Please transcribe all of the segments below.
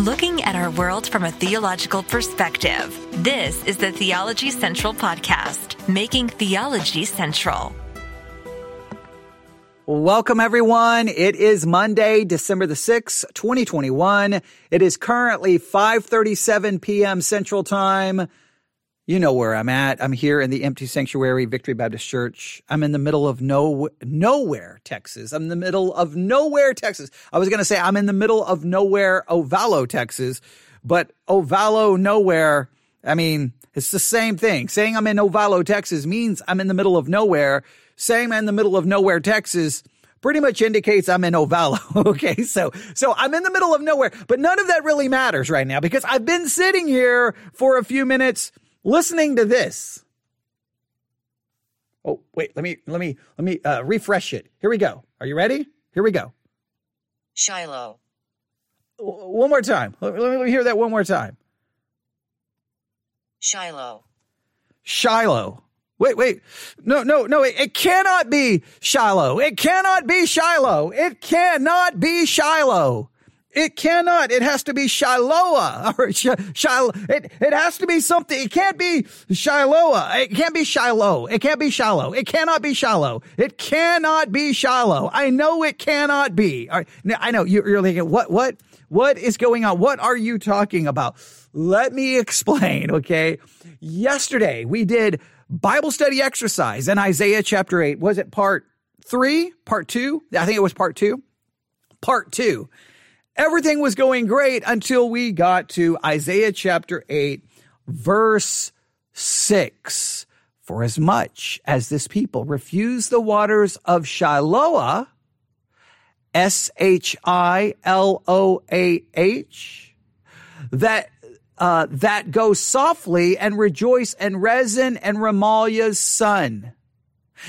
Looking at our world from a theological perspective, this is the Theology Central Podcast, making theology central. Welcome, everyone. It is Monday, December the 6th, 2021. It is currently 5:37 p.m. Central Time. You know where I'm at. I'm here in the empty sanctuary, Victory Baptist Church. I'm in the middle of nowhere, Texas. I'm in the middle of nowhere, Texas. I was going to say I'm in the middle of nowhere, Ovalo, Texas. But Ovalo, nowhere, I mean, it's the same thing. Saying I'm in Ovalo, Texas means I'm in the middle of nowhere. Saying I'm in the middle of nowhere, Texas pretty much indicates I'm in Ovalo, okay? So I'm in the middle of nowhere. But none of that really matters right now because I've been sitting here for a few minutes listening to this. Oh, wait, let me refresh it. Here we go. Are you ready? Here we go. Shiloh. One more time. Let me hear that one more time. Shiloh. Shiloh. Wait. No. It cannot be Shiloh. It cannot be Shiloh. It cannot be Shiloh. It cannot. It has to be Shiloah. Or Shiloh. It has to be something. It can't be Shiloah. It can't be Shiloh. It can't be Shiloh. It cannot be Shiloh. It cannot be Shiloh. I know it cannot be. All right. Now, I know you're thinking, what is going on? What are you talking about? Let me explain, okay? Yesterday, we did Bible study exercise in Isaiah chapter 8. Was it part 3? Part 2? I think it was part 2. Part 2. Everything was going great until we got to Isaiah chapter 8, verse 6. For as much as this people refuse the waters of Shiloah, Shiloah, that go softly and rejoice in Rezin and Remaliah's son.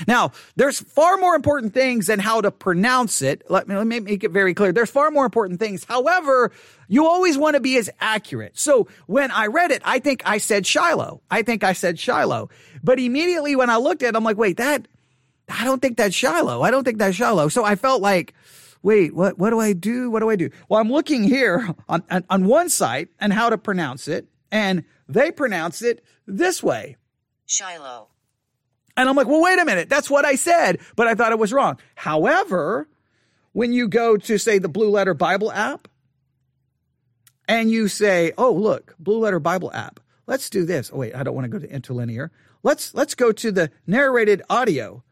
Now, there's far more important things than how to pronounce it. Let me make it very clear. There's far more important things. However, you always want to be as accurate. So when I read it, I think I said Shiloh. But immediately when I looked at it, I'm like, wait, I don't think that's Shiloh. So I felt like, wait, what do I do? Well, I'm looking here on one site and how to pronounce it, and they pronounce it this way. Shiloh. And I'm like, well, wait a minute. That's what I said, but I thought it was wrong. However, when you go to, say, the Blue Letter Bible app, and you say, oh, look, Blue Letter Bible app. Let's do this. Oh, wait, I don't want to go to interlinear. Let's go to the narrated audio.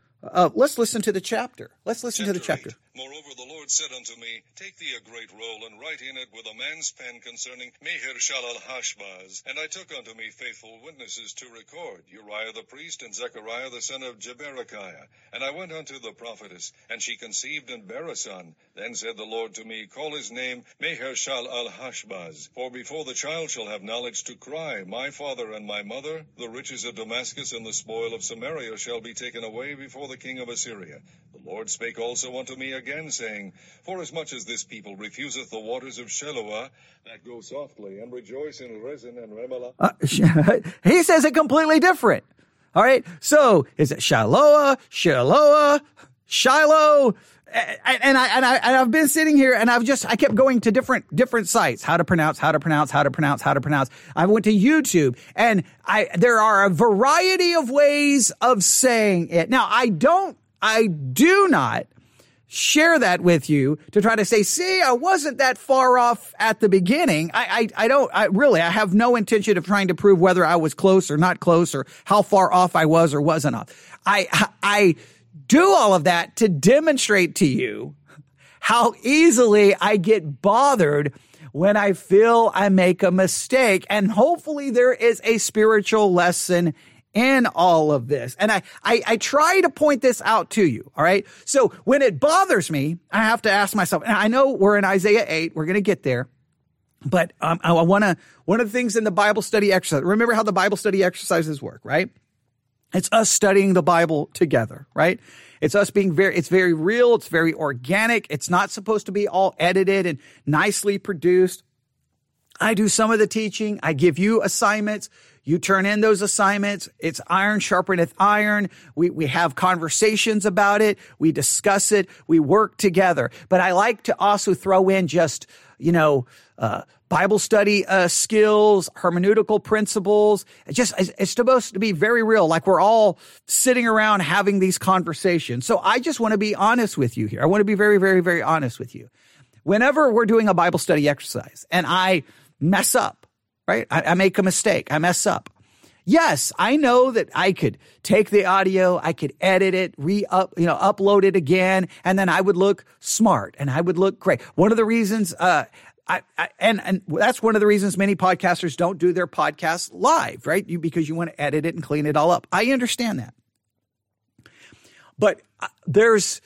Let's listen to the chapter. Chapter 8. Moreover, the Lord said unto me, take thee a great roll, and write in it with a man's pen concerning Maher-shalal-hash-baz. And I took unto me faithful witnesses to record, Uriah the priest, and Zechariah the son of Jeberkiah. And I went unto the prophetess, and she conceived and bare a son. Then said the Lord to me, call his name Maher-shalal-hash-baz. For before the child shall have knowledge to cry, my father and my mother, the riches of Damascus and the spoil of Samaria shall be taken away before the king of Assyria. The Lord spake also unto me again, saying, for as much as this people refuseth the waters of Shiloah, that go softly, and rejoice in Rezin and Remaliah. He says it completely different. All right? So, is it Shiloh? And I've been sitting here and I kept going to different sites. How to pronounce. I went to YouTube and there are a variety of ways of saying it. Now, I do not share that with you to try to say, see, I wasn't that far off at the beginning. I have no intention of trying to prove whether I was close or not close or how far off I was or wasn't off. I do all of that to demonstrate to you how easily I get bothered when I feel I make a mistake. And hopefully there is a spiritual lesson in all of this. And I try to point this out to you, all right? So when it bothers me, I have to ask myself, and I know we're in Isaiah 8, we're going to get there, but I want to, one of the things in the Bible study exercise, remember how the Bible study exercises work, right? It's us studying the Bible together, right? It's us being it's very real, it's very organic, it's not supposed to be all edited and nicely produced. I do some of the teaching. I give you assignments. You turn in those assignments. It's iron sharpeneth iron. We have conversations about it. We discuss it. We work together. But I like to also throw in just, Bible study skills, hermeneutical principles. It's supposed to be very real. Like we're all sitting around having these conversations. So I just want to be honest with you here. I want to be very, very, very honest with you. Whenever we're doing a Bible study exercise and I mess up, right? I make a mistake. I mess up. Yes, I know that I could take the audio, I could edit it, upload it again, and then I would look smart and I would look great. One of the reasons, and that's one of the reasons many podcasters don't do their podcasts live, right? Because you want to edit it and clean it all up. I understand that. But there's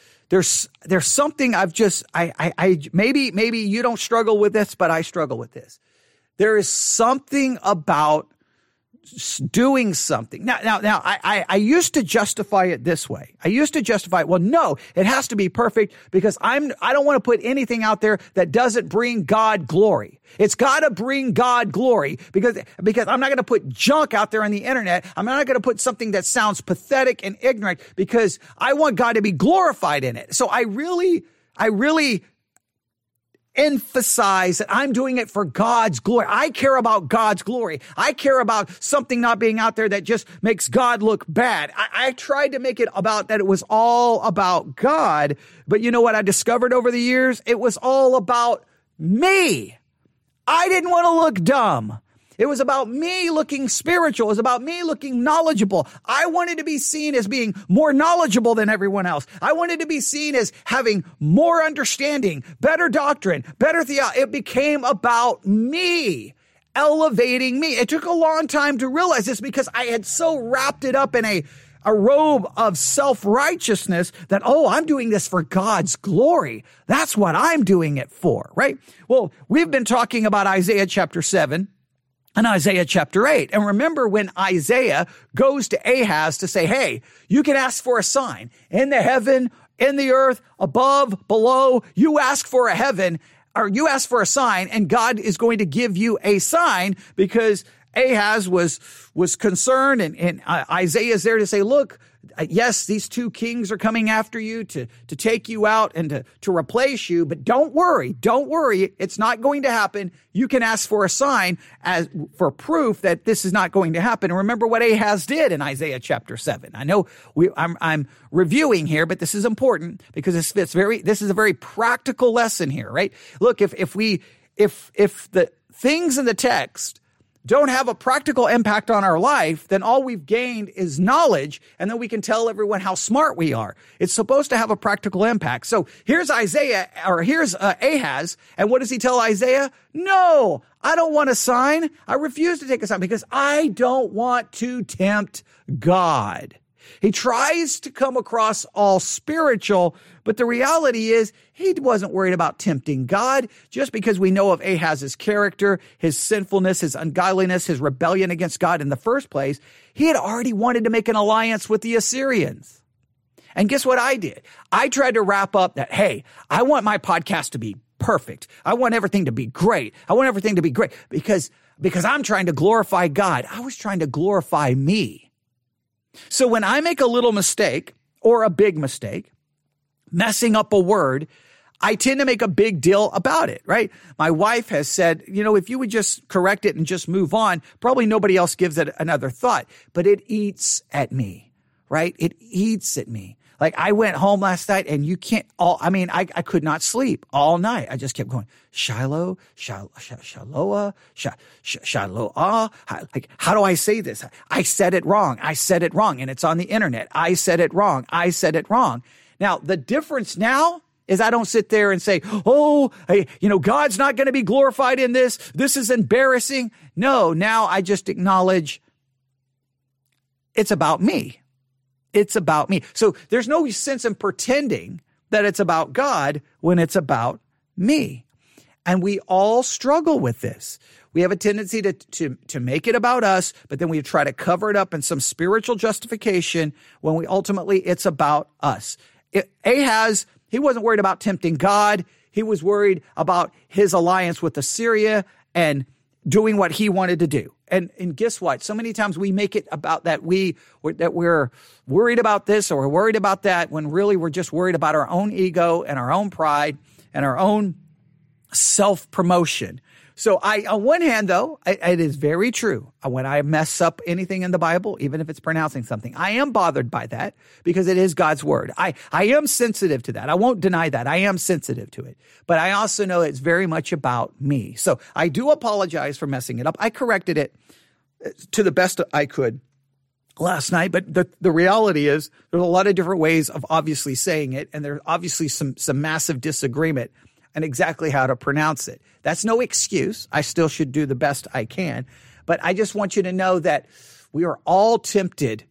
something I've just, maybe you don't struggle with this, but I struggle with this. There is something about doing something. Now, I used to justify it this way. I used to justify it. Well, no, it has to be perfect because I don't want to put anything out there that doesn't bring God glory. It's got to bring God glory because I'm not going to put junk out there on the internet. I'm not going to put something that sounds pathetic and ignorant because I want God to be glorified in it. So I really emphasize that I'm doing it for God's glory. I care about God's glory. I care about something not being out there that just makes God look bad. I tried to make it about that it was all about God, but you know what I discovered over the years? It was all about me. I didn't want to look dumb. It was about me looking spiritual. It was about me looking knowledgeable. I wanted to be seen as being more knowledgeable than everyone else. I wanted to be seen as having more understanding, better doctrine, better theology. It became about me, elevating me. It took a long time to realize this because I had so wrapped it up in a robe of self-righteousness that, I'm doing this for God's glory. That's what I'm doing it for, right? Well, we've been talking about Isaiah chapter 7. And Isaiah chapter 8. And remember when Isaiah goes to Ahaz to say, hey, you can ask for a sign in the heaven, in the earth, above, below. You ask for a heaven or you ask for a sign and God is going to give you a sign because Ahaz was concerned and Isaiah's there to say, look, yes, these two kings are coming after you to take you out and to replace you, but don't worry, it's not going to happen. You can ask for a sign as for proof that this is not going to happen. And remember what Ahaz did in Isaiah chapter 7. I know I'm reviewing here, but this is important because this fits this is a very practical lesson here, right? Look, if the things in the text don't have a practical impact on our life, then all we've gained is knowledge, and then we can tell everyone how smart we are. It's supposed to have a practical impact. So here's Isaiah, or here's Ahaz, and what does he tell Isaiah? No, I don't want a sign. I refuse to take a sign because I don't want to tempt God. He tries to come across all spiritual, but the reality is he wasn't worried about tempting God. Just because we know of Ahaz's character, his sinfulness, his ungodliness, his rebellion against God in the first place, he had already wanted to make an alliance with the Assyrians. And guess what I did? I tried to wrap up that, hey, I want my podcast to be perfect. I want everything to be great. Because I'm trying to glorify God. I was trying to glorify me. So when I make a little mistake or a big mistake, messing up a word, I tend to make a big deal about it, right? My wife has said, if you would just correct it and just move on, probably nobody else gives it another thought, but it eats at me, right? It eats at me. Like I went home last night and I could not sleep all night. I just kept going, Shiloah. Like, how do I say this? I said it wrong. And it's on the internet. I said it wrong. Now, the difference now is I don't sit there and say, God's not going to be glorified in this. This is embarrassing. No, now I just acknowledge it's about me. It's about me. So there's no sense in pretending that it's about God when it's about me. And we all struggle with this. We have a tendency to make it about us, but then we try to cover it up in some spiritual justification when ultimately it's about us. Ahaz, he wasn't worried about tempting God. He was worried about his alliance with Assyria and doing what he wanted to do. And guess what? So many times we make it about that we're worried about this or worried about that, when really we're just worried about our own ego and our own pride and our own self-promotion. So on one hand, though, it is very true. When I mess up anything in the Bible, even if it's pronouncing something, I am bothered by that because it is God's word. I am sensitive to that. I won't deny that. I am sensitive to it. But I also know it's very much about me. So I do apologize for messing it up. I corrected it to the best I could last night, but the reality is there's a lot of different ways of obviously saying it, and there's obviously some massive disagreement and exactly how to pronounce it. That's no excuse. I still should do the best I can. But I just want you to know that we are all tempted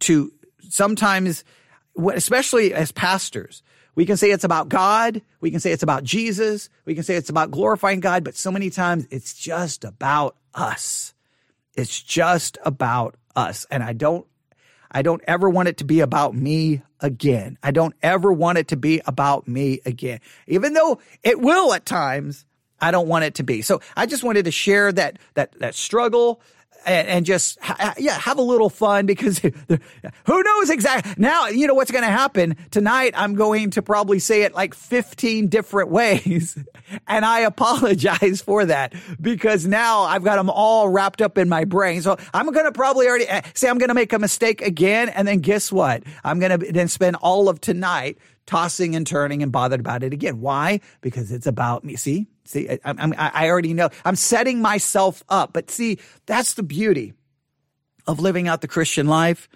to sometimes, especially as pastors, we can say it's about God. We can say it's about Jesus. We can say it's about glorifying God. But so many times it's just about us. It's just about us. And I don't ever want it to be about me again. I don't ever want it to be about me again. Even though it will at times, I don't want it to be. So I just wanted to share that struggle and just have a little fun, because who knows exactly. Now, you know what's going to happen. Tonight, I'm going to probably say it like 15 different ways, and I apologize for that, because now I've got them all wrapped up in my brain. So I'm going to probably already say I'm going to make a mistake again, and then guess what? I'm going to then spend all of tonight tossing and turning and bothered about it again. Why? Because it's about me. See, I already know. I'm setting myself up. But see, that's the beauty of living out the Christian life,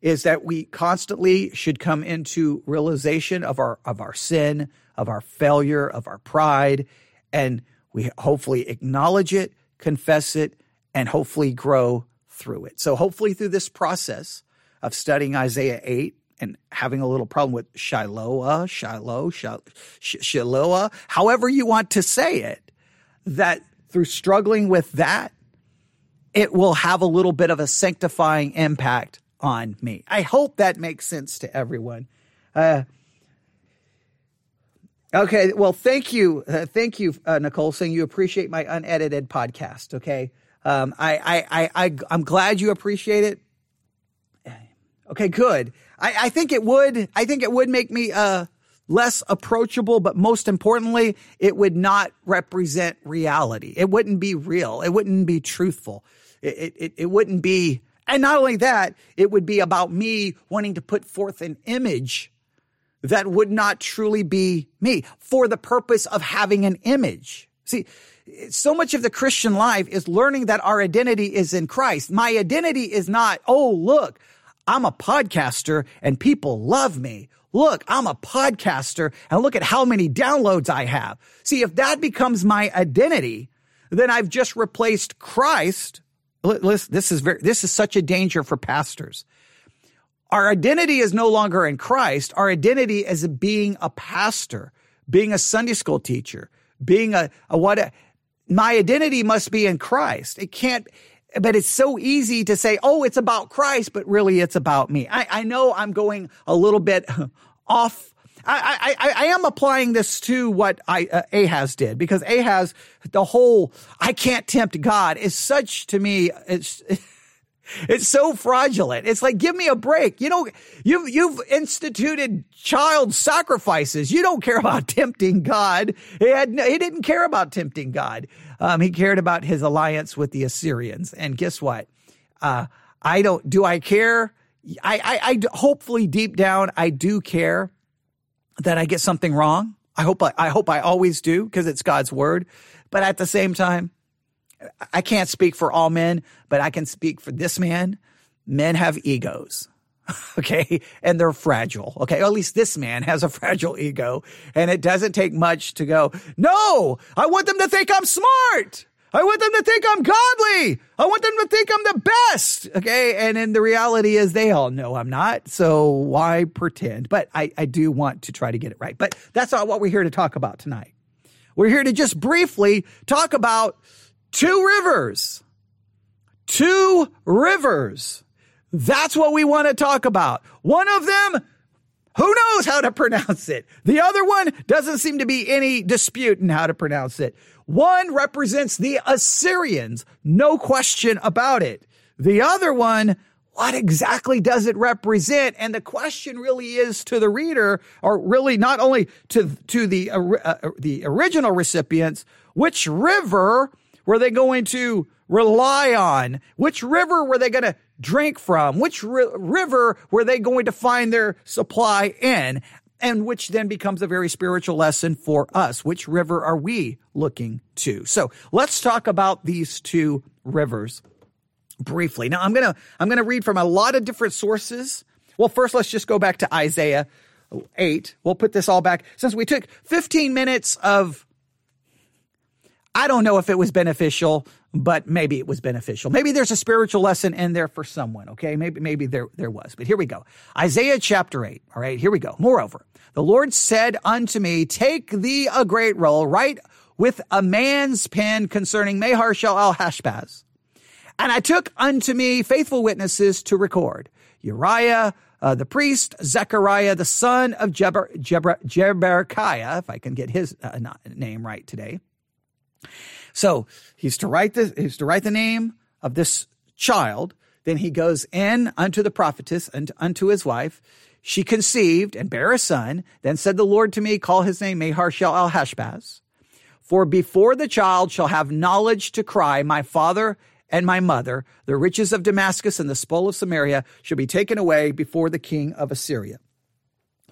is that we constantly should come into realization of our sin, of our failure, of our pride, and we hopefully acknowledge it, confess it, and hopefully grow through it. So hopefully through this process of studying Isaiah 8, and having a little problem with Shiloah, however you want to say it, that through struggling with that, it will have a little bit of a sanctifying impact on me. I hope that makes sense to everyone. Okay, well, thank you. Thank you, Nicole, saying you appreciate my unedited podcast, okay? I'm glad you appreciate it. Okay, good. I think it would make me less approachable, but most importantly, it would not represent reality. It wouldn't be real. It wouldn't be truthful. It wouldn't be. And not only that, it would be about me wanting to put forth an image that would not truly be me for the purpose of having an image. See, so much of the Christian life is learning that our identity is in Christ. My identity is not, oh, look, I'm a podcaster and people love me. Look, I'm a podcaster and look at how many downloads I have. See, if that becomes my identity, then I've just replaced Christ. Listen, this is such a danger for pastors. Our identity is no longer in Christ. Our identity is being a pastor, being a Sunday school teacher, being my identity must be in Christ. It can't. But it's so easy to say, oh, it's about Christ, but really it's about me. I know I'm going a little bit off. I am applying this to what Ahaz did, because Ahaz, the whole I can't tempt God is such, to me, it's so fraudulent. It's like, give me a break. You know, you've instituted child sacrifices. You don't care about tempting God. He didn't care about tempting God. He cared about his alliance with the Assyrians. And guess what? I care? I hopefully deep down I do care that I get something wrong. I hope I always do, because it's God's word. But at the same time, I can't speak for all men, but I can speak for this man. Men have egos, okay? And they're fragile, okay? Or at least this man has a fragile ego, and it doesn't take much to go, no, I want them to think I'm smart. I want them to think I'm godly. I want them to think I'm the best, okay? And then the reality is they all know I'm not, so why pretend? But I do want to try to get it right. But that's not what we're here to talk about tonight. We're here to just briefly talk about two rivers. That's what we want to talk about. One of them Who knows how to pronounce it? The other one doesn't seem to be any dispute in how to pronounce it. One represents the Assyrians, no question about it. The other one, what exactly does it represent? And the question really is to the reader, or really not only to the original recipients, which river were they going to rely on? Which river were they going to drink from? Which river were they going to find their supply in? And which then becomes a very spiritual lesson for us. Which river are we looking to? So let's talk about these two rivers briefly. Now, I'm going to read from a lot of different sources. Well, first, let's just go back to Isaiah 8. We'll put this all back. Since we took 15 minutes of, I don't know if it was beneficial, but maybe it was beneficial. Maybe there's a spiritual lesson in there for someone, okay? Maybe there was, but here we go. Isaiah chapter 8, all right, here we go. Moreover, the Lord said unto me, take thee a great roll, write with a man's pen concerning Maher-shalal-hash-baz. And I took unto me faithful witnesses to record, Uriah the priest, Zechariah the son of Jeberkiah, if I can get his name right today. So he's to write the name of this child. Then he goes in unto the prophetess and unto his wife. She conceived and bare a son. Then said the Lord to me, call his name Maher-shalal-hash-baz. For before the child shall have knowledge to cry, my father and my mother, the riches of Damascus and the spoil of Samaria shall be taken away before the king of Assyria.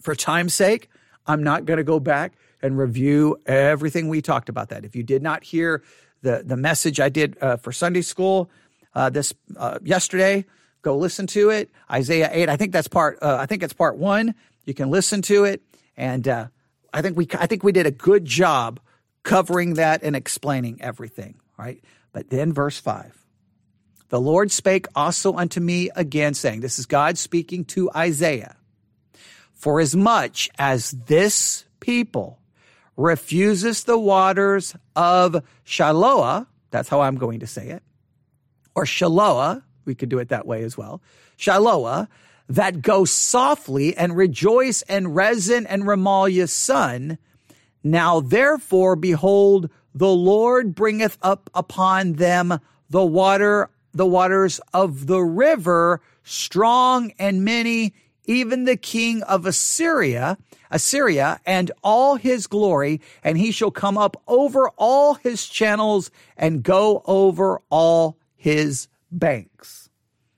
For time's sake, I'm not going to go back and review everything we talked about that. If you did not hear the message I did for Sunday school yesterday, go listen to it. Isaiah 8, I think it's part 1. You can listen to it, and I think we did a good job covering that and explaining everything, all right? But then verse 5. The Lord spake also unto me again, saying, this is God speaking to Isaiah. For as much as this people refuses the waters of Shiloah, that's how I'm going to say it, or Shiloah, we could do it that way as well, Shiloah, that go softly and rejoice in Rezin and Remaliah's son. Now therefore, behold, the Lord bringeth up upon them the waters of the river, strong and many, even the king of Assyria and all his glory, and he shall come up over all his channels and go over all his banks.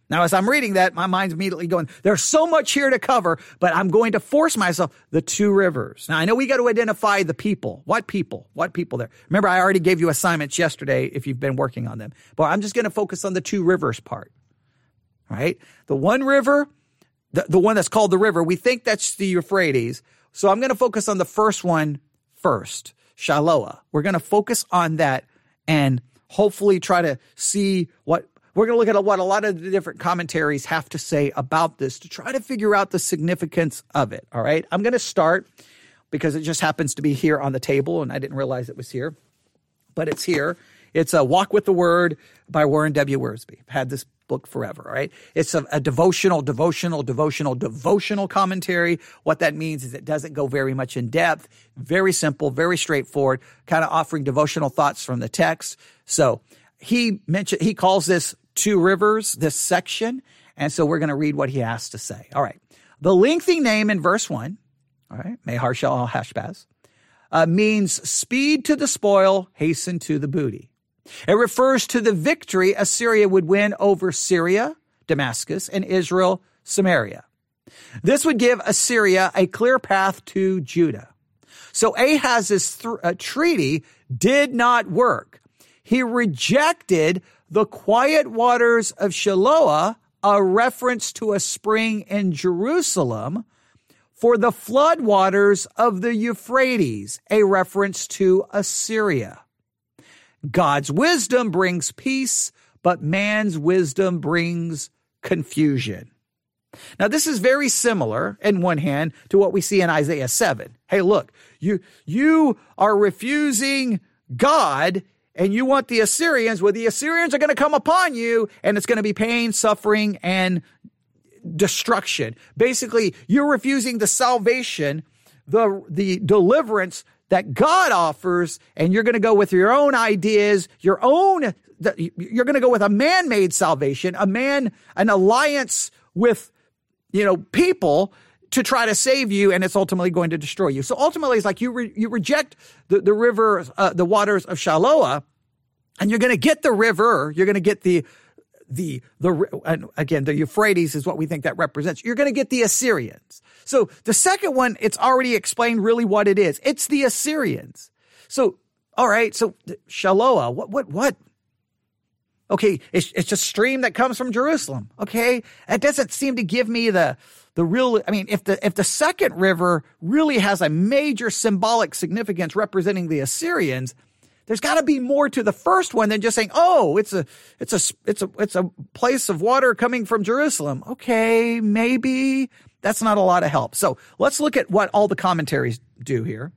Now, as I'm reading that, my mind's immediately going, there's so much here to cover, but I'm going to force myself, the two rivers. Now, I know we got to identify the people. What people there? Remember, I already gave you assignments yesterday if you've been working on them, but I'm just going to focus on the two rivers part, all right? The one river, the one that's called the river, we think that's the Euphrates. So I'm going to focus on the first one first, Shiloah. We're going to focus on that and hopefully try to see what we're going to look at what a lot of the different commentaries have to say about this to try to figure out the significance of it. All right. I'm going to start because it just happens to be here on the table and I didn't realize it was here, but it's here. It's A Walk with the Word by Warren W. Wiersbe. I've had this book forever, all right? It's a devotional commentary. What that means is it doesn't go very much in depth, very simple, very straightforward, kind of offering devotional thoughts from the text. So he calls this two rivers, this section, and so we're going to read what he has to say. All right. The lengthy name in verse 1, all right, Maher-shalal-hash-baz, means speed to the spoil, hasten to the booty. It refers to the victory Assyria would win over Syria, Damascus, and Israel, Samaria. This would give Assyria a clear path to Judah. So Ahaz's treaty did not work. He rejected the quiet waters of Shiloah, a reference to a spring in Jerusalem, for the flood waters of the Euphrates, a reference to Assyria. God's wisdom brings peace, but man's wisdom brings confusion. Now, this is very similar, in one hand, to what we see in Isaiah 7. Hey, look, you are refusing God, and you want the Assyrians. Well, the Assyrians are going to come upon you, and it's going to be pain, suffering, and destruction. Basically, you're refusing the salvation, the deliverance that God offers, and you're going to go with your own ideas, you're going to go with a man-made salvation, an alliance with, people to try to save you, and it's ultimately going to destroy you. So ultimately, it's like you reject the river, the waters of Shiloah, and you're going to get the river. You're going to get and again, the Euphrates is what we think that represents. You're going to get the Assyrians. So the second one, it's already explained really what it is. It's the Assyrians. So, all right. So Shiloah, what? Okay. It's a stream that comes from Jerusalem. Okay. That doesn't seem to give me the real, if the second river really has a major symbolic significance representing the Assyrians, there's got to be more to the first one than just saying, "Oh, it's a place of water coming from Jerusalem." Okay, maybe that's not a lot of help. So let's look at what all the commentaries do here,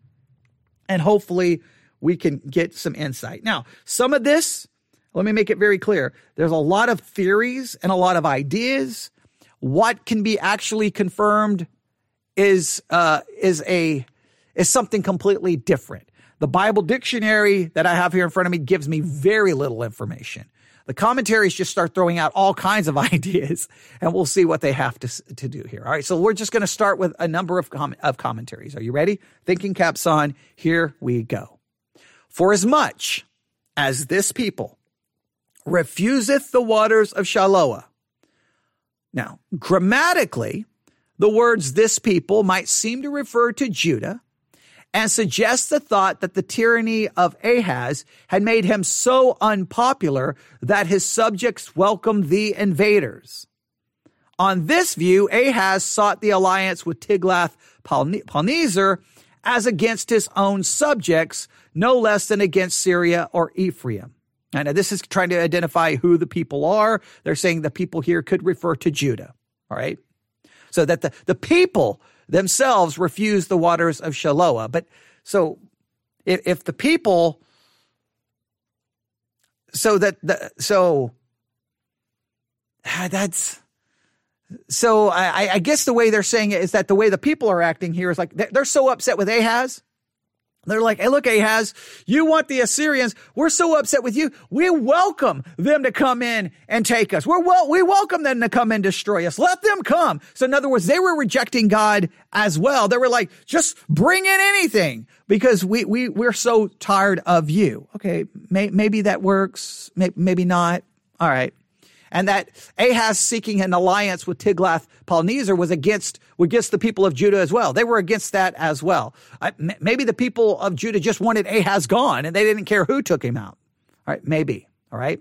and hopefully we can get some insight. Now, some of this, let me make it very clear: there's a lot of theories and a lot of ideas. What can be actually confirmed is something completely different. The Bible dictionary that I have here in front of me gives me very little information. The commentaries just start throwing out all kinds of ideas, and we'll see what they have to do here. All right, so we're just going to start with a number of commentaries. Are you ready? Thinking caps on. Here we go. For as much as this people refuseth the waters of Shiloah. Now, grammatically, the words "this people" might seem to refer to Judah, and suggests the thought that the tyranny of Ahaz had made him so unpopular that his subjects welcomed the invaders. On this view, Ahaz sought the alliance with Tiglath-Pileser as against his own subjects, no less than against Syria or Ephraim. Now, this is trying to identify who the people are. They're saying the people here could refer to Judah, all right? So that the people themselves refuse the waters of Shiloah. But so if the people, I guess the way they're saying it is that the way the people are acting here is like, they're so upset with Ahaz. They're like, "Hey, look, Ahaz, you want the Assyrians. We're so upset with you. We welcome them to come in and take us. We welcome them to come and destroy us. Let them come." So in other words, they were rejecting God as well. They were like, "Just bring in anything because we're so tired of you." Okay, maybe that works. Maybe not. All right. And that Ahaz seeking an alliance with Tiglath-Pileser was against the people of Judah as well. They were against that as well. Maybe the people of Judah just wanted Ahaz gone, and they didn't care who took him out. All right, maybe. All right.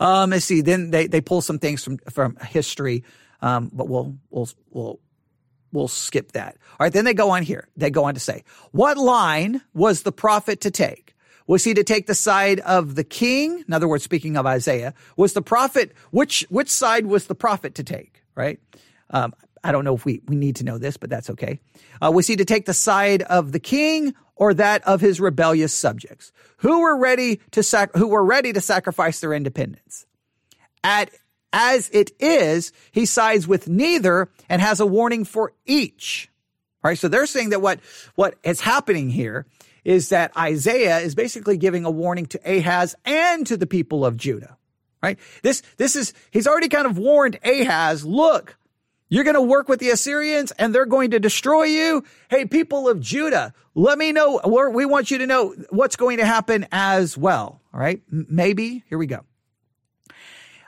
Let's see. Then they pull some things from history, but we'll skip that. All right. Then they go on here. They go on to say, "What line was the prophet to take? Was he to take the side of the king?" In other words, speaking of Isaiah, was the prophet, which side was the prophet to take, right? I don't know if we need to know this, but that's okay. Was he to take the side of the king or that of his rebellious subjects who were ready to sacrifice their independence? As it is, he sides with neither and has a warning for each. All right, so they're saying that what is happening here is that Isaiah is basically giving a warning to Ahaz and to the people of Judah, right? He's already kind of warned Ahaz, "Look, you're going to work with the Assyrians and they're going to destroy you. Hey, people of Judah, let me know, we want you to know what's going to happen as well," all right? Maybe, here we go.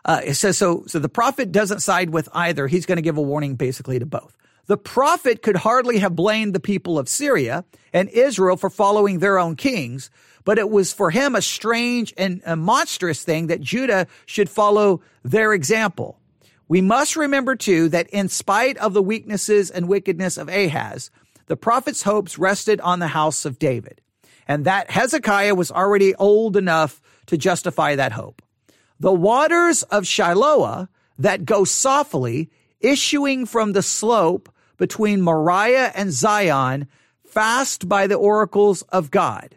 It says, so the prophet doesn't side with either. He's going to give a warning basically to both. The prophet could hardly have blamed the people of Syria and Israel for following their own kings, but it was for him a strange and a monstrous thing that Judah should follow their example. We must remember, too, that in spite of the weaknesses and wickedness of Ahaz, the prophet's hopes rested on the house of David, and that Hezekiah was already old enough to justify that hope. The waters of Shiloah that go softly, issuing from the slope between Moriah and Zion, fast by the oracles of God,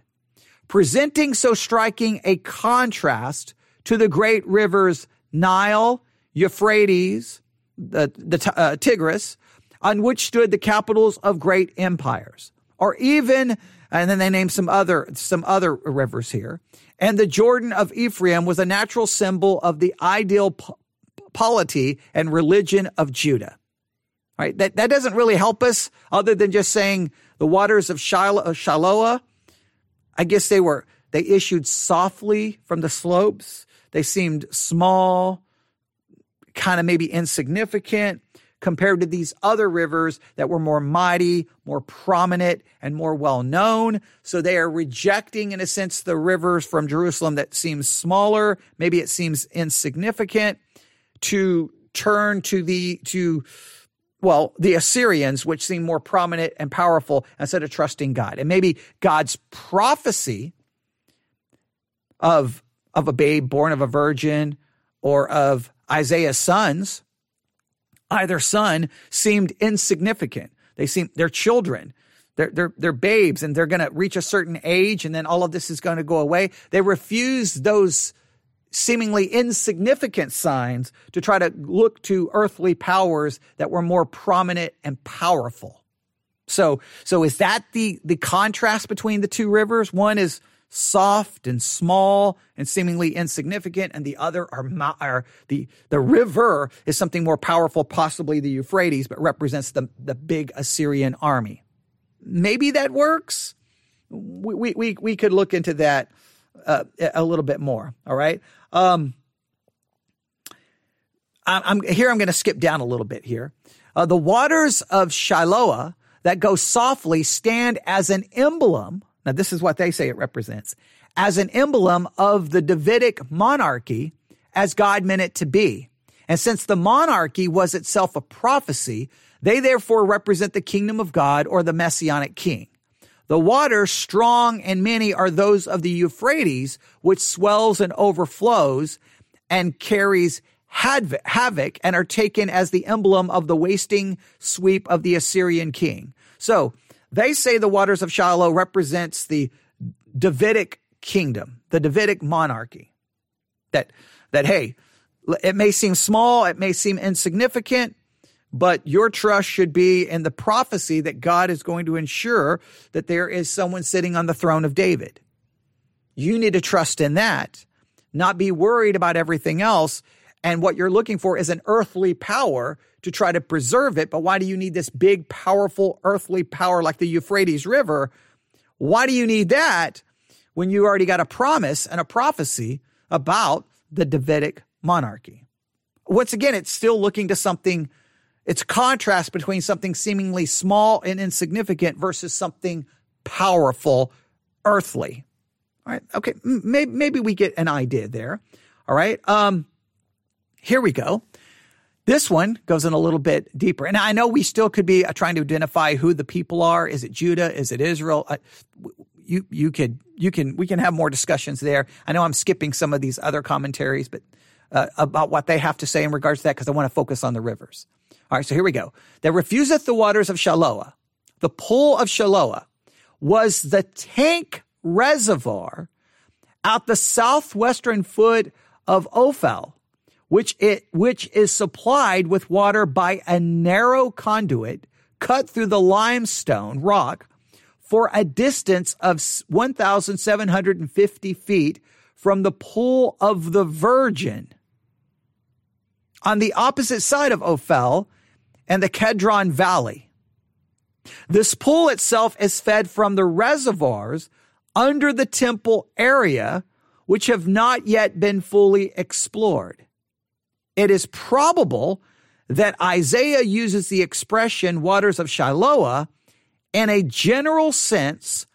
presenting so striking a contrast to the great rivers Nile, Euphrates, the Tigris, on which stood the capitals of great empires, or even, and then they named some other rivers here. And the Jordan of Ephraim was a natural symbol of the ideal polity and religion of Judah. All right, that doesn't really help us other than just saying the waters of Shiloah. I guess they issued softly from the slopes. They seemed small, kind of maybe insignificant compared to these other rivers that were more mighty, more prominent, and more well-known. So they are rejecting, in a sense, the rivers from Jerusalem that seems smaller. Maybe it seems insignificant to turn to the Assyrians, which seem more prominent and powerful, instead of trusting God. And maybe God's prophecy of a babe born of a virgin or of Isaiah's sons, either son, seemed insignificant. They're children. They're babes, and they're going to reach a certain age, and then all of this is going to go away. They refuse those seemingly insignificant signs to try to look to earthly powers that were more prominent and powerful. So is that the contrast between the two rivers? One is soft and small and seemingly insignificant, and the other are the river is something more powerful, possibly the Euphrates, but represents the big Assyrian army. Maybe that works. We could look into that a little bit more. All right. I'm going to skip down a little bit here. The waters of Shiloah that go softly stand as an emblem. Now, this is what they say it represents, as an emblem of the Davidic monarchy as God meant it to be. And since the monarchy was itself a prophecy, they therefore represent the kingdom of God or the messianic king. The waters, strong and many, are those of the Euphrates, which swells and overflows and carries havoc and are taken as the emblem of the wasting sweep of the Assyrian king. So they say the waters of Shiloh represents the Davidic kingdom, the Davidic monarchy. That it may seem small, it may seem insignificant, but your trust should be in the prophecy that God is going to ensure that there is someone sitting on the throne of David. You need to trust in that, not be worried about everything else. And what you're looking for is an earthly power to try to preserve it. But why do you need this big, powerful earthly power like the Euphrates River? Why do you need that when you already got a promise and a prophecy about the Davidic monarchy? Once again, it's still looking to something. It's contrast between something seemingly small and insignificant versus something powerful, earthly. All right, okay, maybe we get an idea there. All right, here we go. This one goes in a little bit deeper. And I know we still could be trying to identify who the people are. Is it Judah? Is it Israel? We can have more discussions there. I know I'm skipping some of these other commentaries, but about what they have to say in regards to that, because I want to focus on the rivers. All right, so here we go. That refuseth the waters of Shiloah. The pool of Shiloah was the tank reservoir at the southwestern foot of Ophel, which is supplied with water by a narrow conduit cut through the limestone rock for a distance of 1,750 feet from the pool of the Virgin. On the opposite side of Ophel, and the Kedron Valley. This pool itself is fed from the reservoirs under the temple area, which have not yet been fully explored. It is probable that Isaiah uses the expression waters of Shiloah in a general sense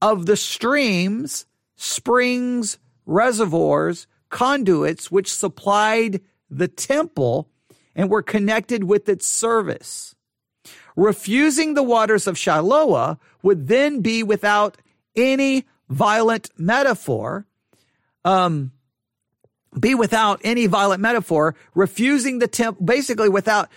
of the streams, springs, reservoirs, conduits, which supplied the temple and were connected with its service. Refusing the waters of Shiloah would then be without any violent metaphor, refusing the temple, basically without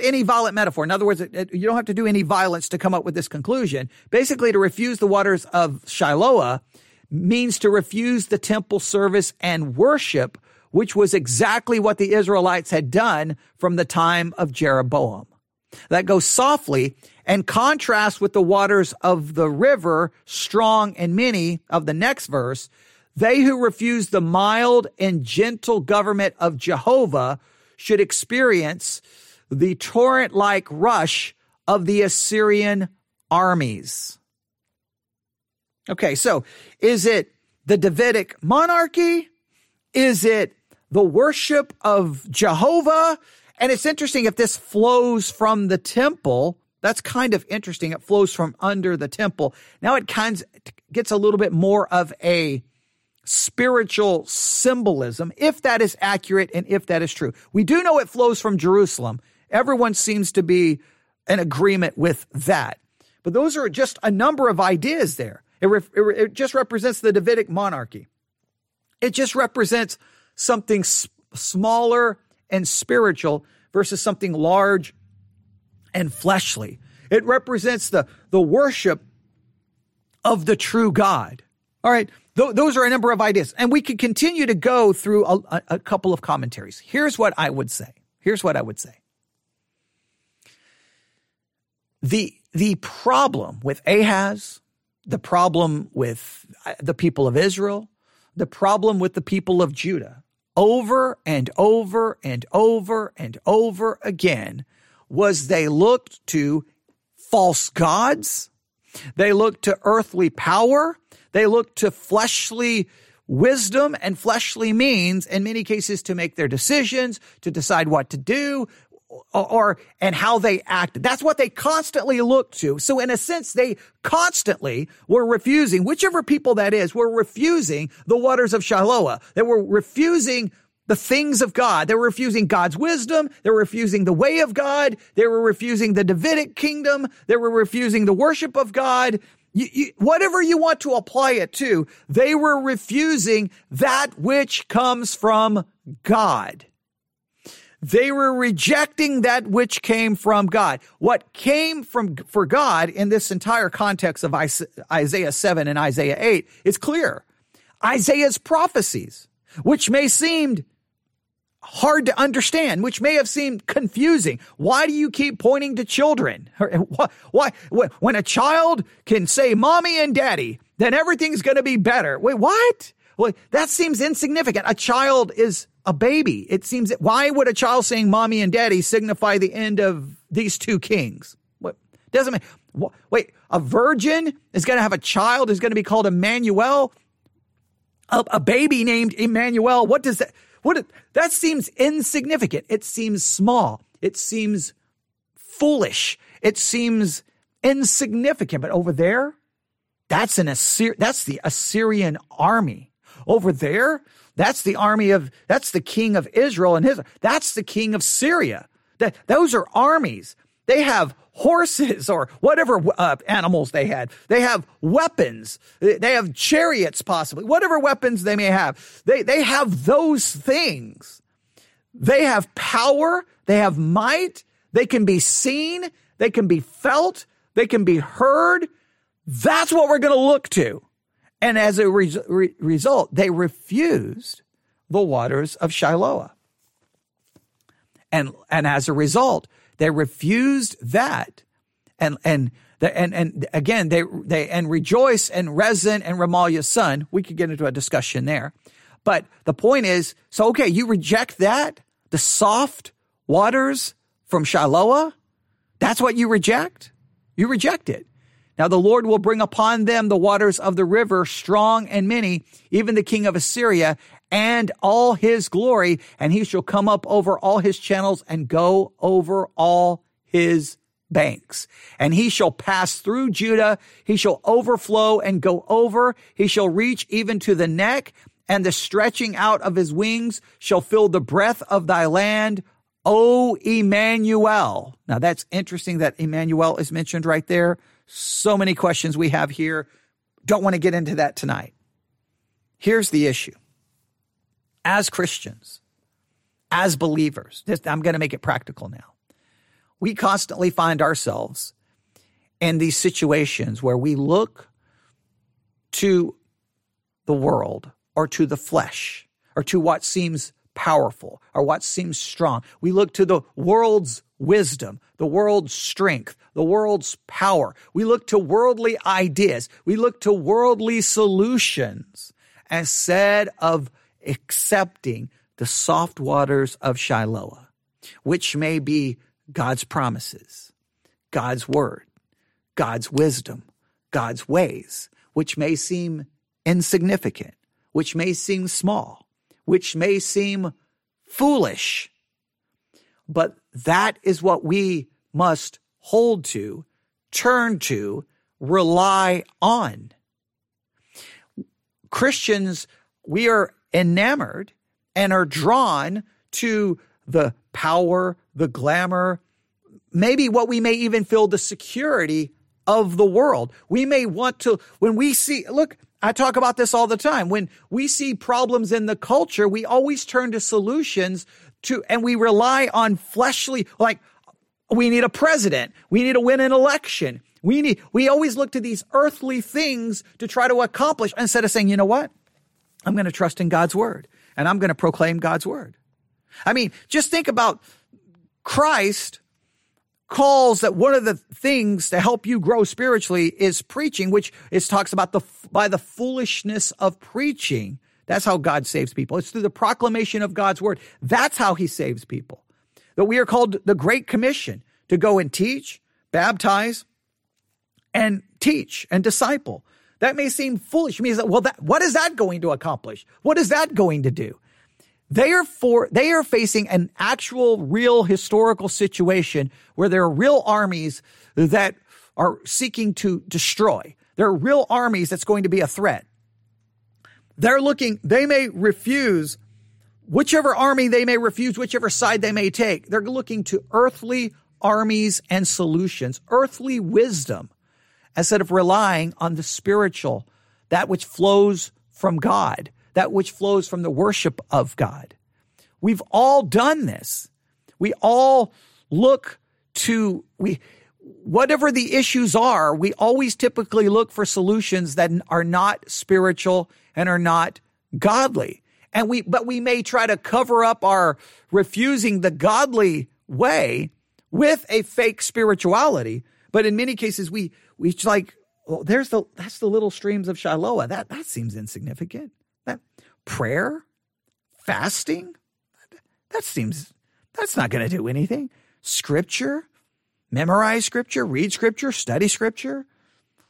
any violent metaphor. In other words, you don't have to do any violence to come up with this conclusion. Basically, to refuse the waters of Shiloah means to refuse the temple service and worship, which was exactly what the Israelites had done from the time of Jeroboam. That goes softly and contrasts with the waters of the river, strong and many, of the next verse. They who refuse the mild and gentle government of Jehovah should experience the torrent-like rush of the Assyrian armies. Okay, so is it the Davidic monarchy? Is it the worship of Jehovah? And it's interesting if this flows from the temple. That's kind of interesting. It flows from under the temple. Now it kind of gets a little bit more of a spiritual symbolism, if that is accurate and if that is true. We do know it flows from Jerusalem. Everyone seems to be in agreement with that. But those are just a number of ideas there. It just represents the Davidic monarchy. It just represents something smaller and spiritual versus something large and fleshly. It represents the worship of the true God. All right, those are a number of ideas. And we could continue to go through a couple of commentaries. Here's what I would say. The problem with Ahaz, the problem with the people of Israel, the problem with the people of Judah, over and over and over and over again, was they looked to false gods, they looked to earthly power, they looked to fleshly wisdom and fleshly means, in many cases, to make their decisions, to decide what to do, and how they acted. That's what they constantly looked to. So in a sense, they constantly were refusing, whichever people that is, were refusing the waters of Shiloah. They were refusing the things of God. They were refusing God's wisdom. They were refusing the way of God. They were refusing the Davidic kingdom. They were refusing the worship of God. Whatever you want to apply it to, they were refusing that which comes from God. They were rejecting that which came from God. What came for God in this entire context of Isaiah 7 and Isaiah 8 is clear. Isaiah's prophecies, which may seem hard to understand, which may have seemed confusing. Why do you keep pointing to children? Why, when a child can say mommy and daddy, then everything's going to be better. Wait, what? Well, that seems insignificant. A child is a baby. It seems, why would a child saying mommy and daddy signify the end of these two kings? What doesn't mean? Wait, a virgin is going to have a child is going to be called Emmanuel. A baby named Emmanuel. What does that? What that seems insignificant. It seems small. It seems foolish. It seems insignificant. But over there, that's the Assyrian army. Over there, that's the king of Israel and that's the king of Syria. Those are armies. They have horses or whatever animals they had. They have weapons. They have chariots, possibly. Whatever weapons they may have. They have those things. They have power. They have might. They can be seen. They can be felt. They can be heard. That's what we're going to look to. And as a result, they refused the waters of Shiloah. And as a result, they refused that, and again they and Rejoice and Rezin and Remaliah's son. We could get into a discussion there, but the point is, so okay, you reject that, the soft waters from Shiloah. That's what you reject. You reject it. Now the Lord will bring upon them the waters of the river, strong and many, even the king of Assyria and all his glory, and he shall come up over all his channels and go over all his banks. And he shall pass through Judah, he shall overflow and go over, he shall reach even to the neck, and the stretching out of his wings shall fill the breadth of thy land, O Emmanuel. Now that's interesting that Emmanuel is mentioned right there. So many questions we have here. Don't want to get into that tonight. Here's the issue. As Christians, as believers, I'm going to make it practical now. We constantly find ourselves in these situations where we look to the world or to the flesh or to what seems powerful or what seems strong. We look to the world's wisdom, the world's strength, the world's power. We look to worldly ideas. We look to worldly solutions instead of accepting the soft waters of Shiloah, which may be God's promises, God's word, God's wisdom, God's ways, which may seem insignificant, which may seem small, which may seem foolish. But that is what we must hold to, turn to, rely on. Christians, we are enamored and are drawn to the power, the glamour, maybe what we may even feel the security of the world. We may want to, when we see, look, I talk about this all the time. When we see problems in the culture, we always turn to solutions to, and we rely on fleshly, like we need a president. We need to win an election. We always look to these earthly things to try to accomplish instead of saying, you know what? I'm going to trust in God's word and I'm going to proclaim God's word. I mean, just think about Christ calls that one of the things to help you grow spiritually is preaching, which is talks about by the foolishness of preaching. That's how God saves people. It's through the proclamation of God's word. That's how he saves people. That we are called the Great Commission to go and teach, baptize, and teach and disciple. That may seem foolish. It means that, well, what is that going to accomplish? What is that going to do? They are facing an actual, real historical situation where there are real armies that are seeking to destroy. There are real armies that's going to be a threat. They may refuse whichever army they may refuse, whichever side they may take. They're looking to earthly armies and solutions, earthly wisdom, instead of relying on the spiritual, that which flows from God, that which flows from the worship of God. We've all done this. We all look to, whatever the issues are, we always typically look for solutions that are not spiritual and are not godly. And but we may try to cover up our refusing the godly way with a fake spirituality. But in many cases, we like, well, that's the little streams of Shiloah. That seems insignificant. That prayer, fasting, that's not going to do anything. Scripture, memorize scripture, read scripture, study scripture,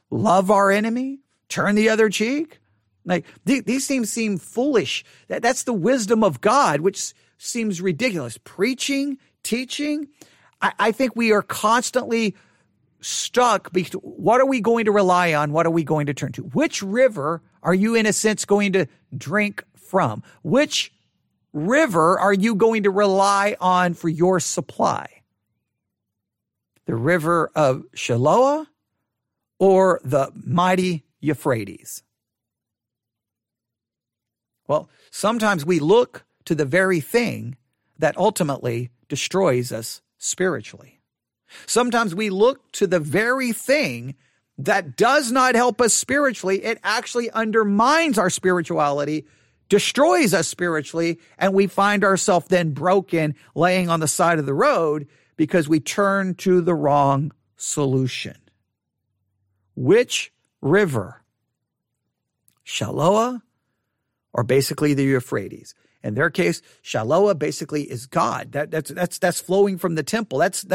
love our enemy, turn the other cheek. Like these things seem foolish. That's the wisdom of God, which seems ridiculous. Preaching, teaching. I think we are constantly stuck. What are we going to rely on? What are we going to turn to? Which river are you, in a sense, going to drink from? Which river are you going to rely on for your supply? The river of Shiloah or the mighty Euphrates? Well, sometimes we look to the very thing that ultimately destroys us spiritually. Sometimes we look to the very thing that does not help us spiritually. It actually undermines our spirituality, destroys us spiritually, and we find ourselves then broken, laying on the side of the road because we turn to the wrong solution. Which river? Shiloah or basically the Euphrates? In their case, Shiloah basically is God. That's flowing from the temple. That's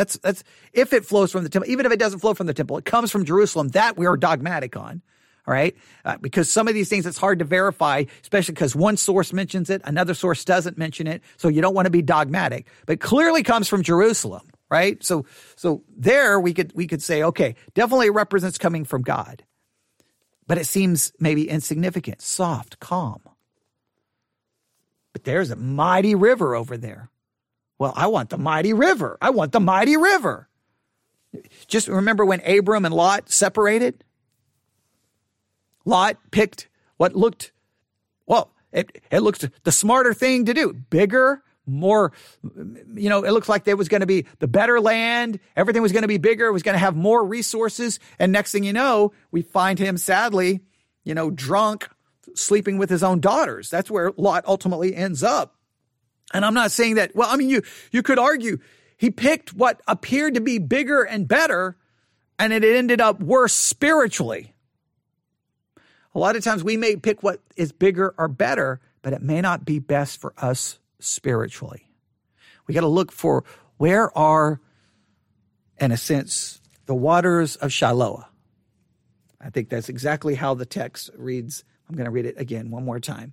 if it flows from the temple, even if it doesn't flow from the temple, it comes from Jerusalem. That we are dogmatic on, all right? Because some of these things, it's hard to verify, especially because one source mentions it, another source doesn't mention it. So you don't want to be dogmatic, but clearly comes from Jerusalem, right? So there we could say, okay, definitely represents coming from God, but it seems maybe insignificant, soft, calm. But there's a mighty river over there. Well, I want the mighty river. I want the mighty river. Just remember when Abram and Lot separated? Lot picked what looked, well, it looked the smarter thing to do. Bigger, more, it looked like there was going to be the better land. Everything was going to be bigger. It was going to have more resources. And next thing you know, we find him sadly, drunk, sleeping with his own daughters. That's where Lot ultimately ends up. And I'm not saying that, well, I mean, you could argue he picked what appeared to be bigger and better, and it ended up worse spiritually. A lot of times we may pick what is bigger or better, but it may not be best for us spiritually. We got to look for where are, in a sense, the waters of Shiloah. I think that's exactly how the text reads. I'm going to read it again one more time.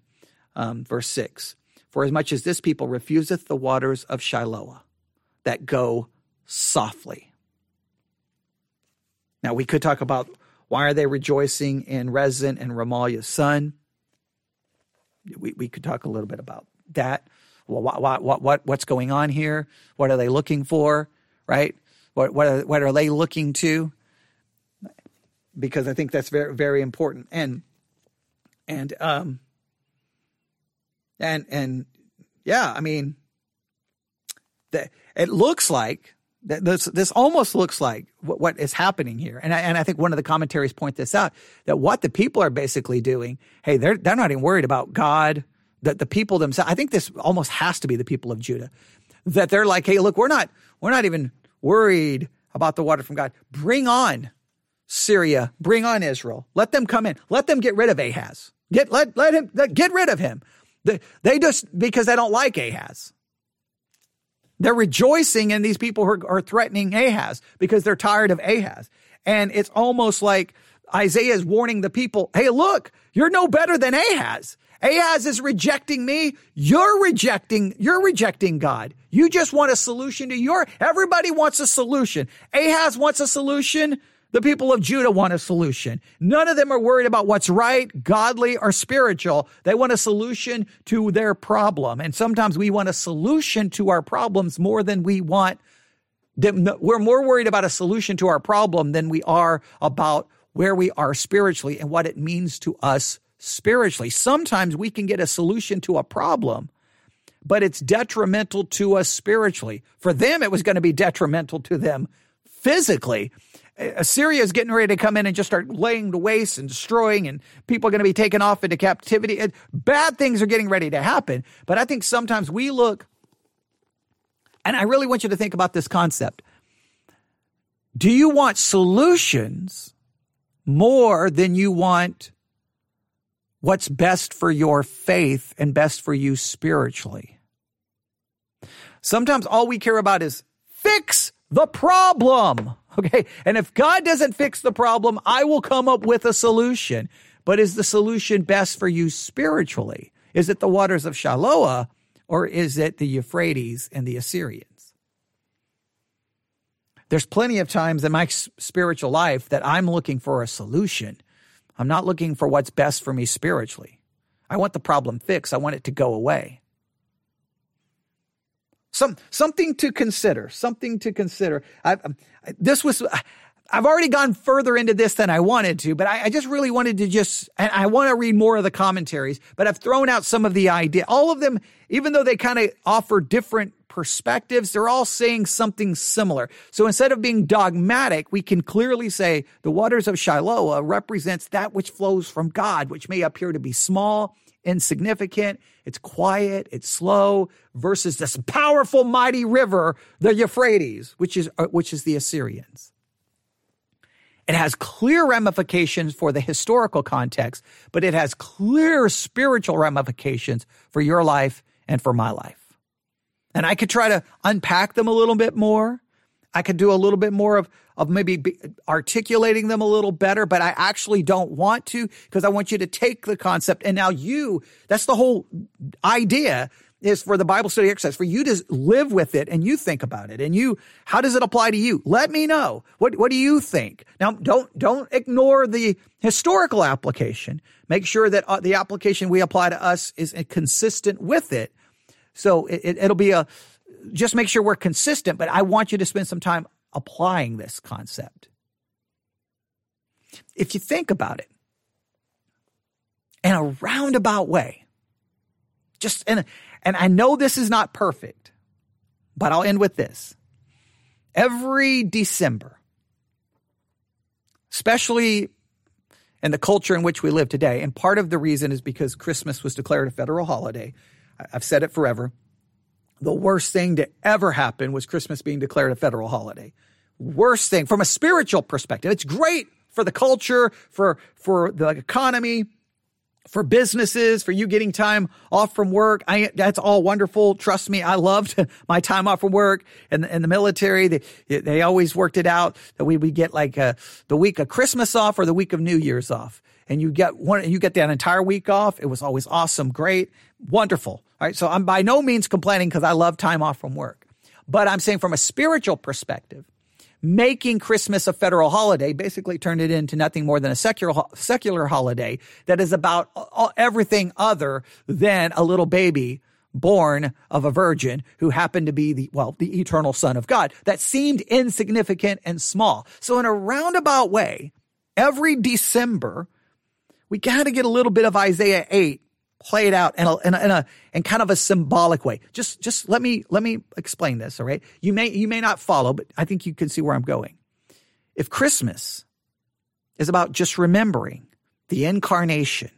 Verse 6. For as much as this people refuseth the waters of Shiloah that go softly. Now, we could talk about why are they rejoicing in Rezin and Remaliah's son. We could talk a little bit about that. Well, what's going on here? What are they looking for, right? What are they looking to? Because I think that's very, very important. And yeah, I mean, it looks like that this almost looks like what is happening here. And I think one of the commentaries point this out, that what the people are basically doing, hey, they're not even worried about God, that the people themselves. I think this almost has to be the people of Judah, that they're like, hey, look, we're not even worried about the water from God. Bring on Syria, bring on Israel. Let them come in. Let them get rid of Ahaz. Get rid of him. They just, because they don't like Ahaz. They're rejoicing in these people who are threatening Ahaz because they're tired of Ahaz. And it's almost like Isaiah is warning the people, hey, look, you're no better than Ahaz. Ahaz is rejecting me. You're rejecting God. You just want a solution to everybody wants a solution. Ahaz wants a solution. The people of Judah want a solution. None of them are worried about what's right, godly, or spiritual. They want a solution to their problem. And sometimes we want a solution to our problems more than we want. We're more worried about a solution to our problem than we are about where we are spiritually and what it means to us spiritually. Sometimes we can get a solution to a problem, but it's detrimental to us spiritually. For them, it was going to be detrimental to them physically. Assyria is getting ready to come in and just start laying to waste and destroying, and people are going to be taken off into captivity. Bad things are getting ready to happen. But I think sometimes we look, and I really want you to think about this concept. Do you want solutions more than you want what's best for your faith and best for you spiritually? Sometimes all we care about is fix the problem. Okay, and if God doesn't fix the problem, I will come up with a solution. But is the solution best for you spiritually? Is it the waters of Shiloah, or is it the Euphrates and the Assyrians? There's plenty of times in my spiritual life that I'm looking for a solution. I'm not looking for what's best for me spiritually. I want the problem fixed. I want it to go away. Something to consider, something to consider. I've already gone further into this than I wanted to, but I just really wanted to and I want to read more of the commentaries, but I've thrown out some of the idea. All of them, even though they kind of offer different perspectives, they're all saying something similar. So instead of being dogmatic, we can clearly say the waters of Shiloah represents that which flows from God, which may appear to be small, insignificant, it's quiet, it's slow, versus this powerful, mighty river, the Euphrates, which is the Assyrians. It has clear ramifications for the historical context, but it has clear spiritual ramifications for your life and for my life. And I could try to unpack them a little bit more. I could do a little bit more of maybe articulating them a little better, but I actually don't want to, because I want you to take the concept and now that's the whole idea is for the Bible study exercise, for you to live with it and you think about it and how does it apply to you? Let me know. What do you think? Now, don't ignore the historical application. Make sure that the application we apply to us is consistent with it. So it'll be just make sure we're consistent, but I want you to spend some time applying this concept. If you think about it in a roundabout way, and I know this is not perfect, but I'll end with this. Every December, especially in the culture in which we live today, and part of the reason is because Christmas was declared a federal holiday. I've said it forever. The worst thing to ever happen was Christmas being declared a federal holiday. Worst thing from a spiritual perspective. It's great for the culture, for the economy, for businesses, for you getting time off from work. That's all wonderful. Trust me, I loved my time off from work. And the military, they always worked it out that we get like the week of Christmas off or the week of New Year's off. And you get that entire week off. It was always awesome, great, wonderful. All right, so I'm by no means complaining because I love time off from work. But I'm saying from a spiritual perspective, making Christmas a federal holiday basically turned it into nothing more than a secular holiday that is about everything other than a little baby born of a virgin who happened to be the eternal Son of God. That seemed insignificant and small. So in a roundabout way, every December, we got to get a little bit of Isaiah 8 played out in kind of a symbolic way. Just let me explain this, all right? You may not follow, but I think you can see where I'm going. If Christmas is about just remembering the incarnation,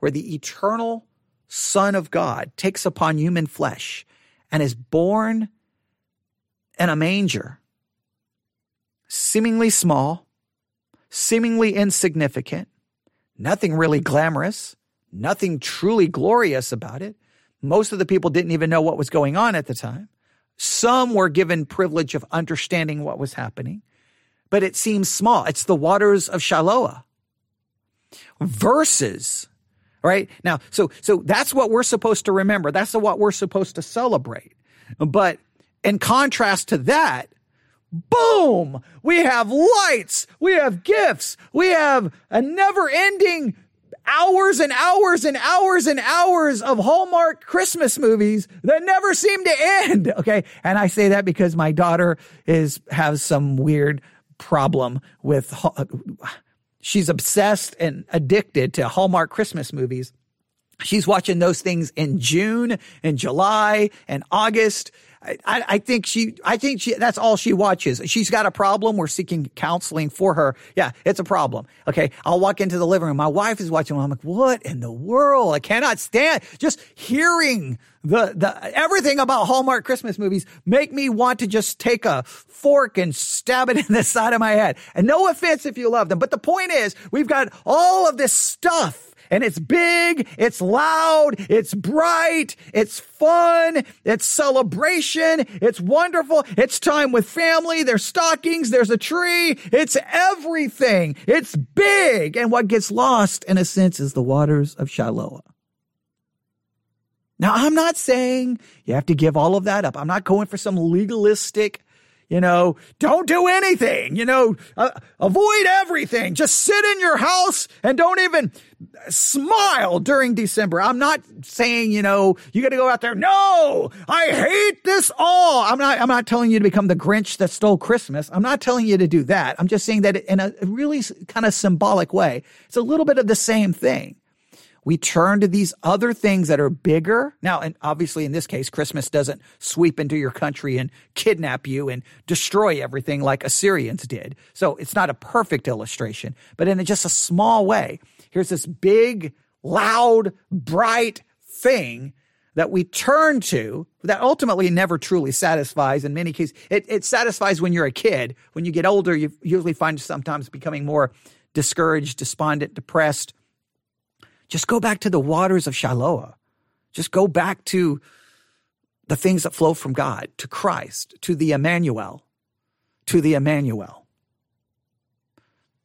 where the eternal Son of God takes upon human flesh and is born in a manger, seemingly small, seemingly insignificant, nothing really glamorous, nothing truly glorious about it. Most of the people didn't even know what was going on at the time. Some were given privilege of understanding what was happening, but it seems small. It's the waters of Shiloah versus, right? Now, so that's what we're supposed to remember. That's what we're supposed to celebrate. But in contrast to that, boom! We have lights, we have gifts, we have a never-ending hours and hours and hours and hours of Hallmark Christmas movies that never seem to end, okay? And I say that because my daughter has some weird problem with, she's obsessed and addicted to Hallmark Christmas movies. She's watching those things in June and July and August. I think she, that's all she watches. She's got a problem. We're seeking counseling for her. Yeah, it's a problem. Okay. I'll walk into the living room. My wife is watching. I'm like, what in the world? I cannot stand just hearing the everything about Hallmark Christmas movies make me want to just take a fork and stab it in the side of my head. And no offense if you love them, but the point is we've got all of this stuff. And it's big, it's loud, it's bright, it's fun, it's celebration, it's wonderful, it's time with family, there's stockings, there's a tree, it's everything, it's big. And what gets lost, in a sense, is the waters of Shiloah. Now, I'm not saying you have to give all of that up. I'm not going for some legalistic, don't do anything, avoid everything. Just sit in your house and don't even smile during December. I'm not saying, you got to go out there. No, I hate this all. I'm not telling you to become the Grinch that stole Christmas. I'm not telling you to do that. I'm just saying that in a really kind of symbolic way, it's a little bit of the same thing. We turn to these other things that are bigger. Now, and obviously in this case, Christmas doesn't sweep into your country and kidnap you and destroy everything like Assyrians did. So it's not a perfect illustration, but in just a small way, here's this big, loud, bright thing that we turn to that ultimately never truly satisfies. In many cases, it satisfies when you're a kid. When you get older, you usually find sometimes becoming more discouraged, despondent, depressed. Just go back to the waters of Shiloah. Just go back to the things that flow from God, to Christ, to the Emmanuel,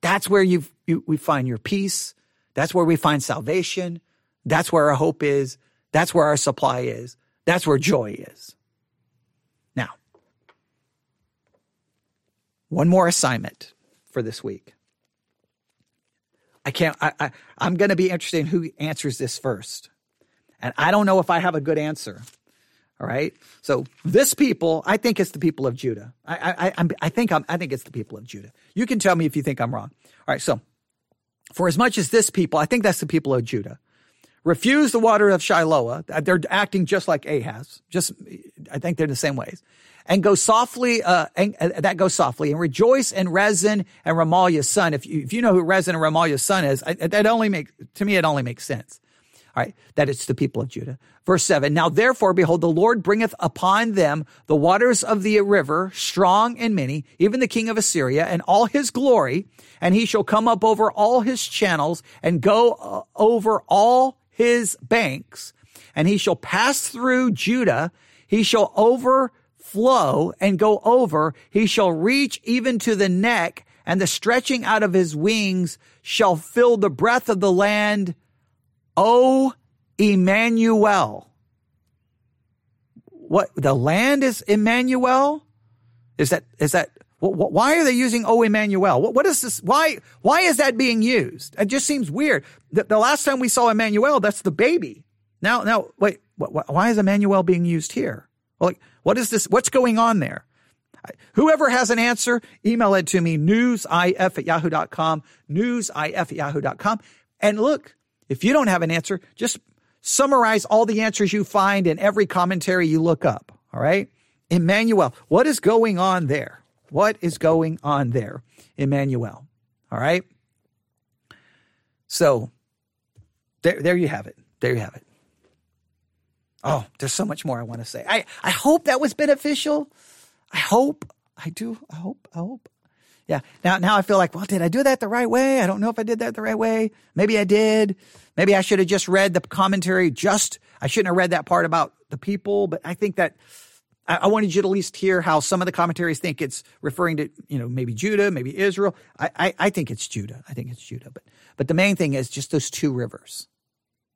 That's where we find your peace. That's where we find salvation. That's where our hope is. That's where our supply is. That's where joy is. Now, one more assignment for this week. I'm going to be interested in who answers this first. And I don't know if I have a good answer. All right. So this people, I think it's the people of Judah. I think it's the people of Judah. You can tell me if you think I'm wrong. All right. So for as much as this people, I think that's the people of Judah. Refuse the water of Shiloah. They're acting just like Ahaz. I think they're the same ways. And go softly, and rejoice in Rezin and Remaliah's son. If you know who Rezin and Remaliah's son is, it only makes sense. All right, that it's the people of Judah. Verse 7, now therefore, behold, the Lord bringeth upon them the waters of the river, strong and many, even the king of Assyria, and all his glory, and he shall come up over all his channels, and go over all his banks, and he shall pass through Judah, he shall overflow and go over, he shall reach even to the neck, and the stretching out of his wings shall fill the breadth of the land. O Emmanuel. What, the land is Emmanuel? Is that, why are they using O Emmanuel? What is this? Why is that being used? It just seems weird. The last time we saw Emmanuel, that's the baby. Now, wait, why is Emmanuel being used here? Like, what is this? What's going on there? Whoever has an answer, email it to me, newsif@yahoo.com, newsif@yahoo.com. And look, if you don't have an answer, just summarize all the answers you find in every commentary you look up, all right? Emmanuel, what is going on there? What is going on there, Emmanuel, all right? So there you have it. There you have it. Oh, there's so much more I want to say. I hope that was beneficial. I hope. I do. I hope. Yeah. Now I feel like, well, did I do that the right way? I don't know if I did that the right way. Maybe I did. Maybe I should have just read the commentary. I shouldn't have read that part about the people, but I think that I wanted you to at least hear how some of the commentaries think it's referring to, maybe Judah, maybe Israel. I think it's Judah. But the main thing is just those two rivers.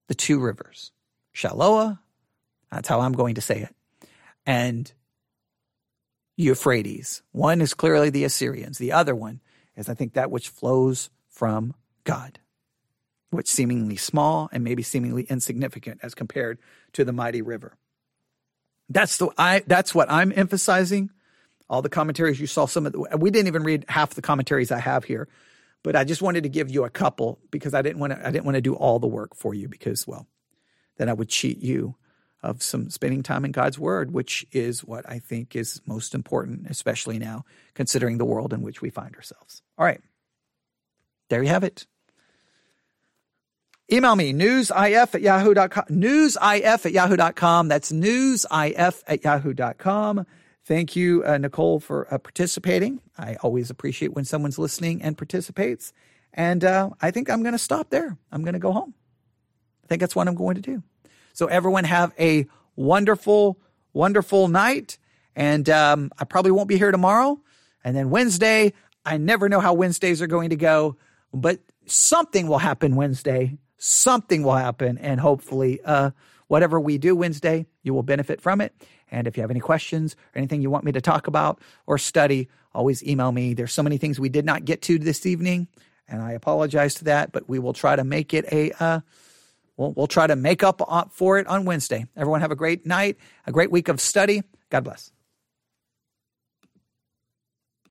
The two rivers. Shiloah. That's how I'm going to say it. And Euphrates. One is clearly the Assyrians. The other one is, I think, that which flows from God, which seemingly small and maybe seemingly insignificant as compared to the mighty river. That's what I'm emphasizing. All the commentaries you saw, we didn't even read half the commentaries I have here, but I just wanted to give you a couple because I didn't want to do all the work for you because, well, then I would cheat you of some spending time in God's Word, which is what I think is most important, especially now, considering the world in which we find ourselves. All right. There you have it. Email me, newsif@yahoo.com. Newsif@yahoo.com. That's newsif@yahoo.com. Thank you, Nicole, for participating. I always appreciate when someone's listening and participates. And I think I'm going to stop there. I'm going to go home. I think that's what I'm going to do. So everyone have a wonderful, wonderful night. And I probably won't be here tomorrow. And then Wednesday, I never know how Wednesdays are going to go, but something will happen Wednesday. Something will happen. And hopefully whatever we do Wednesday, you will benefit from it. And if you have any questions or anything you want me to talk about or study, always email me. There's so many things we did not get to this evening, and I apologize to that, but we will try to make it we'll try to make up for it on Wednesday. Everyone have a great night, a great week of study. God bless.